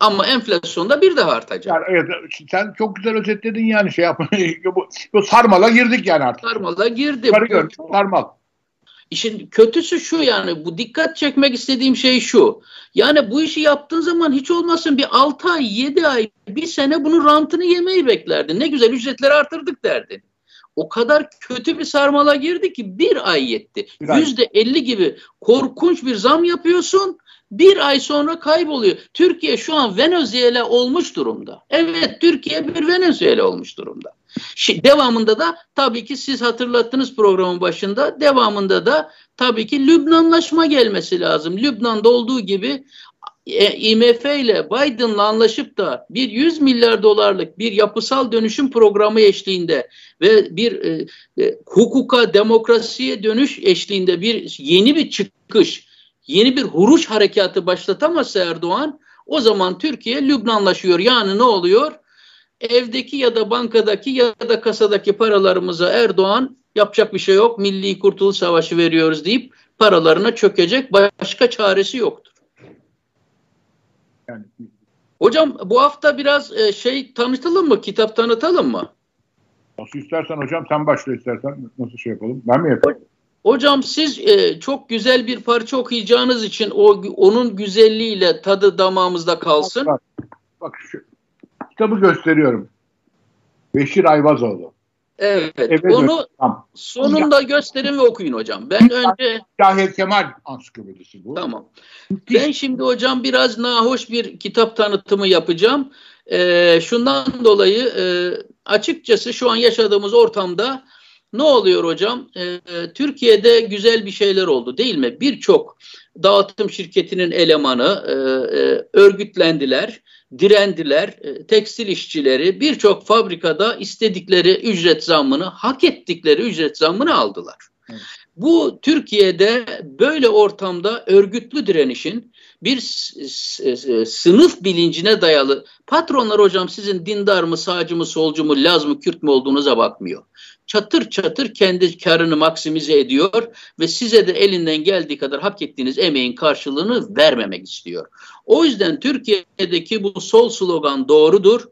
Ama enflasyonda bir daha artacak. Yani evet, sen çok güzel özetledin yani şey yapmayı. Bu, bu sarmala girdik yani artık. Sarmala girdi. Sarıyor, sarmal. İşin kötüsü şu yani, bu dikkat çekmek istediğim şey şu. Yani bu işi yaptığın zaman hiç olmasın bir altı ay, yedi ay, bir sene bunun rantını yemeyi beklerdin. Ne güzel ücretleri artırdık derdin. O kadar kötü bir sarmala girdi ki bir ay yetti. yüzde elli gibi korkunç bir zam yapıyorsun. Bir ay sonra kayboluyor. Türkiye şu an Venezuela olmuş durumda. Evet, Türkiye bir Venezuela olmuş durumda. Şimdi devamında da tabii ki siz hatırlattınız programın başında. Devamında da tabii ki Lübnanlaşma gelmesi lazım. Lübnan'da olduğu gibi I M F ile Biden'la anlaşıp da bir yüz milyar dolarlık bir yapısal dönüşüm programı eşliğinde ve bir e, e, hukuka, demokrasiye dönüş eşliğinde bir yeni bir çıkış, yeni bir huruç harekatı başlatamazsa Erdoğan, o zaman Türkiye Lübnanlaşıyor. Yani ne oluyor? Evdeki ya da bankadaki ya da kasadaki paralarımıza Erdoğan yapacak bir şey yok, milli kurtuluş savaşı veriyoruz deyip paralarına çökecek, başka çaresi yoktur. Yani. Hocam bu hafta biraz şey tanıtalım mı? Kitap tanıtalım mı? Nasıl istersen hocam, sen başla istersen, nasıl şey yapalım? Ben mi yapayım? Hocam siz e, çok güzel bir parça okuyacağınız için o onun güzelliğiyle tadı damağımızda kalsın. Bak, bak şu kitabı gösteriyorum. Beşir Ayvazoğlu. Evet. Eve onu tamam. Sonunda gösterin ve okuyun hocam. Ben önce Yahya Kemal ansiklopedisi bu. Tamam. Ben şimdi hocam biraz nahoş bir kitap tanıtımı yapacağım. E, şundan dolayı e, açıkçası şu an yaşadığımız ortamda ne oluyor hocam? Ee, Türkiye'de güzel bir şeyler oldu değil mi? Birçok dağıtım şirketinin elemanı e, e, örgütlendiler, direndiler. E, tekstil işçileri birçok fabrikada istedikleri ücret zammını, hak ettikleri ücret zammını aldılar. Evet. Bu Türkiye'de böyle ortamda örgütlü direnişin bir sınıf bilincine dayalı, patronlar hocam sizin dindar mı, sağcı mı, solcu mu, Laz mı, Kürt mü olduğunuza bakmıyor. Çatır çatır kendi karını maksimize ediyor ve size de elinden geldiği kadar hak ettiğiniz emeğin karşılığını vermemek istiyor. O yüzden Türkiye'deki bu sol slogan doğrudur.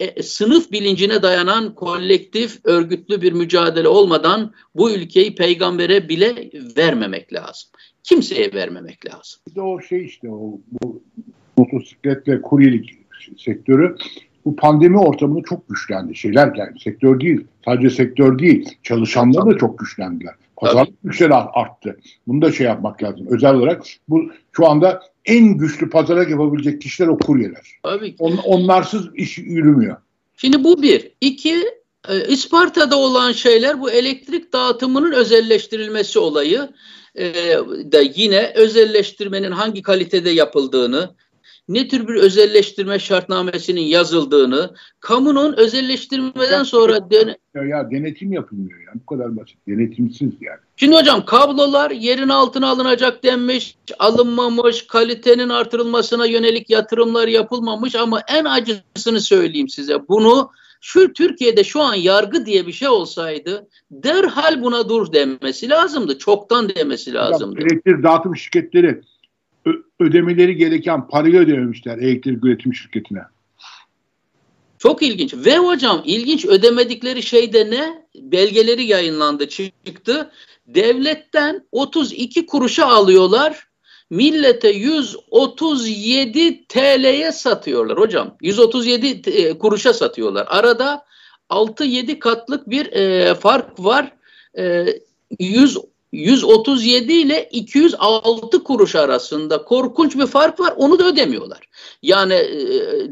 E, sınıf bilincine dayanan kolektif örgütlü bir mücadele olmadan bu ülkeyi peygambere bile vermemek lazım. Kimseye vermemek lazım. İşte o şey işte o bu motosiklet ve kuryelik sektörü bu pandemi ortamını çok güçlendi. Şeyler yani sektör değil, sadece sektör değil, çalışanlar da çok güçlendiler. Pazarlık güçleri arttı. Bunu da şey yapmak lazım. Özel olarak bu şu anda en güçlü pazarlık yapabilecek kişiler o kuryeler. Tabii ki. On, onlarsız iş yürümüyor. Şimdi bu bir. İki, e, İsparta'da olan şeyler bu elektrik dağıtımının özelleştirilmesi olayı. E, da yine özelleştirmenin hangi kalitede yapıldığını, ne tür bir özelleştirme şartnamesinin yazıldığını, kamunun özelleştirmeden sonra... Den ya, ya denetim yapılmıyor yani, bu kadar basit, denetimsiz yani. Şimdi hocam kablolar yerin altına alınacak denmiş, alınmamış, kalitenin artırılmasına yönelik yatırımlar yapılmamış ama en acısını söyleyeyim size. Bunu şu Türkiye'de şu an yargı diye bir şey olsaydı derhal buna dur demesi lazımdı, çoktan demesi lazımdı. Elektrik dağıtım şirketleri ödemeleri gereken parayı ödememişler elektrik üretim şirketine. Çok ilginç. Ve hocam ilginç ödemedikleri şey de ne? Belgeleri yayınlandı, çıktı. Devletten otuz iki kuruşa alıyorlar. Millete yüz otuz yedi TL'ye satıyorlar hocam. yüz otuz yedi kuruşa satıyorlar. Arada altı yedi katlık bir e, fark var. E, yüz otuz yedi ile iki yüz altı kuruş arasında korkunç bir fark var. Onu da ödemiyorlar. Yani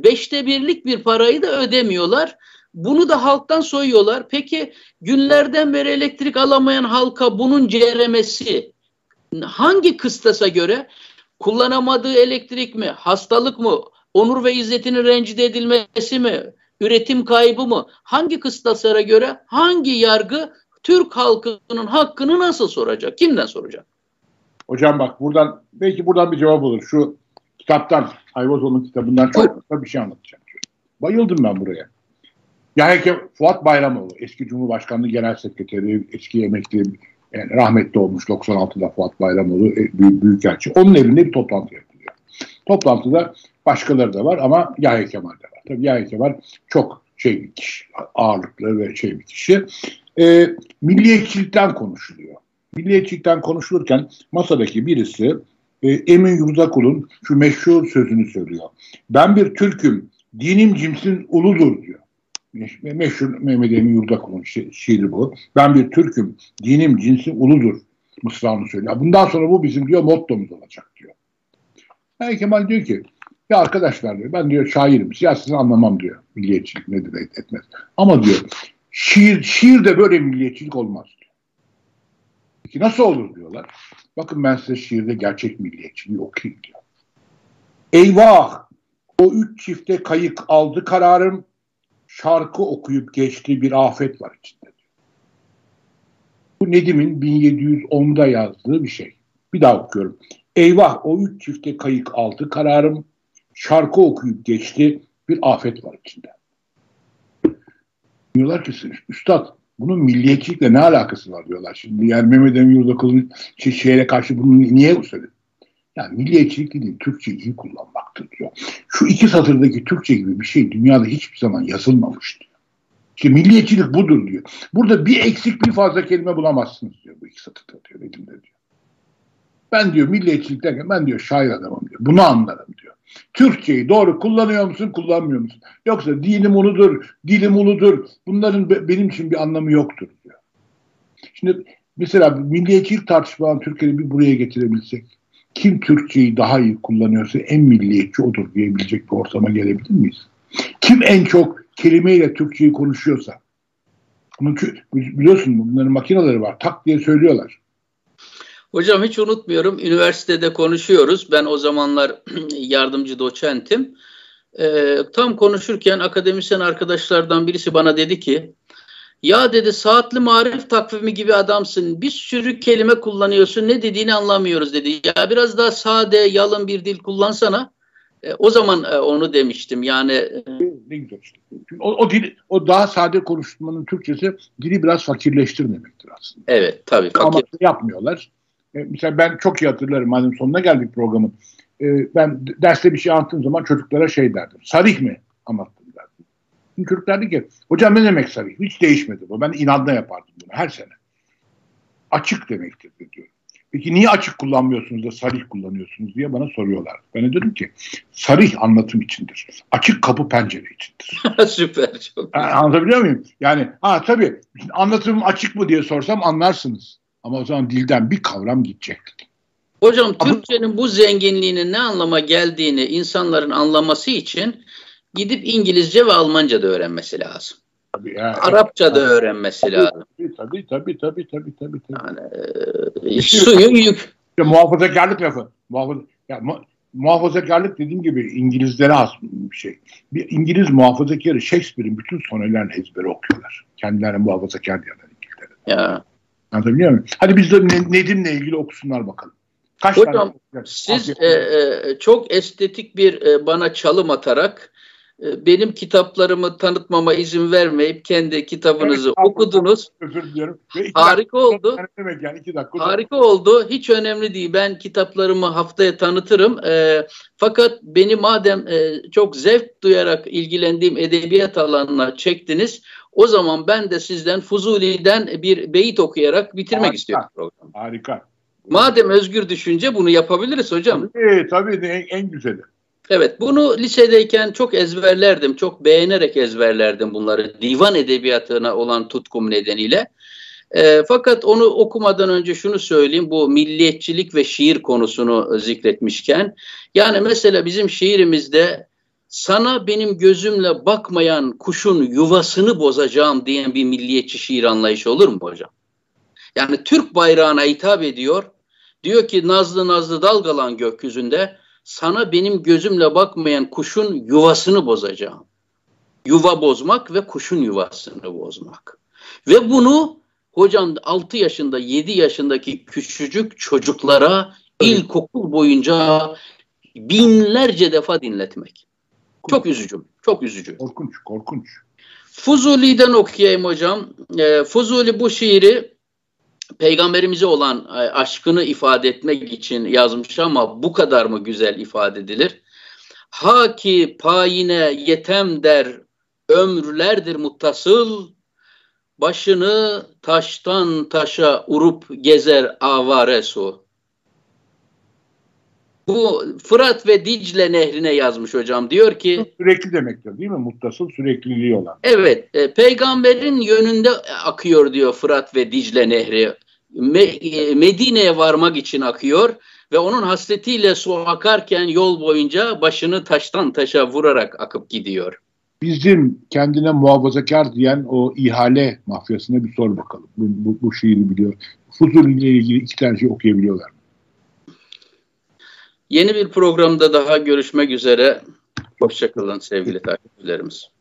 beşte birlik bir parayı da ödemiyorlar. Bunu da halktan soyuyorlar. Peki günlerden beri elektrik alamayan halka bunun ceremesi hangi kıstasa göre? Kullanamadığı elektrik mi? Hastalık mı? Onur ve izzetinin rencide edilmesi mi? Üretim kaybı mı? Hangi kıstaslara göre hangi yargı Türk halkının hakkını nasıl soracak? Kimden soracak? Hocam bak buradan, belki buradan bir cevap olur. Şu kitaptan, Ayvazoğlu'nun kitabından çok kısa bir şey anlatacağım. Bayıldım ben buraya. Yani Fuat Bayramoğlu, eski Cumhurbaşkanlığı Genel Sekreteri, eski emekli, yani rahmetli olmuş doksan altıda Fuat Bayramoğlu, büyükelçi. Onun evinde bir toplantı yapılıyor. Toplantıda başkaları da var ama Yahya Kemal de var. Tabii Yahya Kemal çok şey bir kişi, ağırlıklı ve şey bir kişi. E, milliyetçilikten konuşuluyor. Milliyetçilikten konuşulurken masadaki birisi e, Emin Yurdakul'un şu meşhur sözünü söylüyor. Ben bir Türk'üm, dinim cimsin uludur diyor. Meşhur Mehmet Emin Yurdakul'un şi şiiri bu. Ben bir Türk'üm, dinim cinsin uludur mısrağını söylüyor. Bundan sonra bu bizim diyor mottomuz olacak diyor. Yani Kemal diyor ki, ya arkadaşlar diyor, ben diyor şairim, siyasetini anlamam diyor. Milliyetçilik nedir etmez. Ama diyor şiir, şiir de böyle milliyetçilik olmaz diyor. Peki nasıl olur diyorlar. Bakın ben size şiirde gerçek milliyetçiliği okuyayım diyor. Eyvah! O üç çifte kayık aldı kararım. Şarkı okuyup geçtiği bir afet var içinde diyor. Bu Nedim'in bin yedi yüz onda yazdığı bir şey. Bir daha okuyorum. Eyvah! O üç çifte kayık aldı kararım. Şarkı okuyup geçti bir afet var içinde. Diyorlar ki üstad bunun milliyetçilikle ne alakası var diyorlar. Şimdi yani Mehmet Emin Yurdakul'un şeye karşı bunu niye söyledin? Yani milliyetçilik değil, Türkçeyi iyi kullanmaktır diyor. Şu iki satırdaki Türkçe gibi bir şey dünyada hiçbir zaman yazılmamış diyor. İşte milliyetçilik budur diyor. Burada bir eksik bir fazla kelime bulamazsınız diyor bu iki satırda diyor. Elimde diyor. Ben diyor milliyetçilik derken ben diyor şair adamım diyor. Bunu anlarım diyor. Türkçeyi doğru kullanıyor musun, kullanmıyor musun? Yoksa dinim uludur, dilim uludur. Bunların be, benim için bir anlamı yoktur diyor. Şimdi mesela milliyetçilik tartışmalarını Türkiye'de bir buraya getirebilsek, kim Türkçeyi daha iyi kullanıyorsa en milliyetçi odur diyebilecek bir ortama gelebilir miyiz? Kim en çok kelimeyle Türkçeyi konuşuyorsa, biliyorsun bunların makineleri var, tak diye söylüyorlar. Hocam hiç unutmuyorum, üniversitede konuşuyoruz. Ben o zamanlar yardımcı doçentim. Ee, tam konuşurken akademisyen arkadaşlardan birisi bana dedi ki, ya dedi saatli marif takvimi gibi adamsın, bir sürü kelime kullanıyorsun, ne dediğini anlamıyoruz dedi. Ya biraz daha sade, yalın bir dil kullansana. Ee, o zaman e, onu demiştim yani. Ne güzel. O, o, dil, o daha sade konuşmanın Türkçesi dili biraz fakirleştirmemektir aslında. Evet tabii. Fakir. Ama yapmıyorlar. Mesela ben çok iyi hatırlarım, madem sonuna geldik programın. Ee, ben derste bir şey anlattığım zaman çocuklara şey derdim. Sarih mi anlattım derdim. Şimdi çocuklar dedi ki, hocam ne demek sarih? Hiç değişmedi bu. Ben inadına yapardım bunu her sene. Açık demektir diyor. Peki niye açık kullanmıyorsunuz da sarih kullanıyorsunuz diye bana soruyorlar. Ben de dedim ki sarih anlatım içindir. Açık kapı pencere içindir. Süper. Çok yani, anlatabiliyor muyum? Yani ha tabii anlatımım açık mı diye sorsam anlarsınız. Ama o zaman dilden bir kavram gidecekti. Hocam ama Türkçenin bu zenginliğinin ne anlama geldiğini insanların anlaması için gidip İngilizce ve Almanca da öğrenmesi lazım. Yani, Arapça da öğrenmesi tabii, lazım. Tabii tabii tabii tabii tabii. tabii. Yani e, suyun yük. Ya, muhafazakarlık lafı. Muhafaza, ya, mu, muhafazakarlık dediğim gibi İngilizlere has bir şey. Bir İngiliz muhafazakarı Shakespeare'in bütün sonelerini ezbere okuyorlar. Kendilerine muhafazakar diyorlar İngiltere'de. Ya. Anlatabiliyor muyum? Hadi biz de Nedim'le ilgili okusunlar bakalım. Kaç hocam tane siz e, e, çok estetik bir e, bana çalım atarak benim kitaplarımı tanıtmama izin vermeyip kendi kitabınızı evet, okudunuz. Özür diliyorum. Harika oldu. Yani iki dakika, Harika oldu. Hiç önemli değil. Ben kitaplarımı haftaya tanıtırım. E, fakat beni madem e, çok zevk duyarak ilgilendiğim edebiyat alanına çektiniz, o zaman ben de sizden Fuzuli'den bir beyit okuyarak bitirmek harika, istiyorum programı. Harika. Madem özgür düşünce bunu yapabiliriz hocam. Tabii tabii en, en güzeli. Evet, bunu lisedeyken çok ezberlerdim, çok beğenerek ezberlerdim bunları divan edebiyatına olan tutkum nedeniyle. E, fakat onu okumadan önce şunu söyleyeyim, bu milliyetçilik ve şiir konusunu zikretmişken. Yani mesela bizim şiirimizde sana benim gözümle bakmayan kuşun yuvasını bozacağım diyen bir milliyetçi şiir anlayışı olur mu hocam? Yani Türk bayrağına hitap ediyor, diyor ki nazlı nazlı dalgalan gökyüzünde. Sana benim gözümle bakmayan kuşun yuvasını bozacağım. Yuva bozmak ve kuşun yuvasını bozmak. Ve bunu hocam altı yaşında, yedi yaşındaki küçücük çocuklara ilkokul boyunca binlerce defa dinletmek. Çok üzücü, çok üzücü. Korkunç, korkunç. Fuzuli'den okuyayım hocam. Fuzuli bu şiiri Peygamberimize olan aşkını ifade etmek için yazmış ama bu kadar mı güzel ifade edilir? Ha ki payine yetem der ömürlerdir muttasıl, başını taştan taşa urup gezer avare su. Bu Fırat ve Dicle nehrine yazmış hocam. Diyor ki sürekli demektir değil mi? Muttasıl sürekliliği olan. Evet. E, peygamberin yönünde akıyor diyor Fırat ve Dicle nehri. Me, e, Medine'ye varmak için akıyor ve onun hasretiyle su akarken yol boyunca başını taştan taşa vurarak akıp gidiyor. Bizim kendine muhafazakar diyen o ihale mafyasına bir sor bakalım. Bu, bu, bu şiiri biliyor. Fuzuli ile ilgili iki tane şey okuyabiliyorlar. Yeni bir programda daha görüşmek üzere. Hoşça kalın sevgili takipçilerimiz.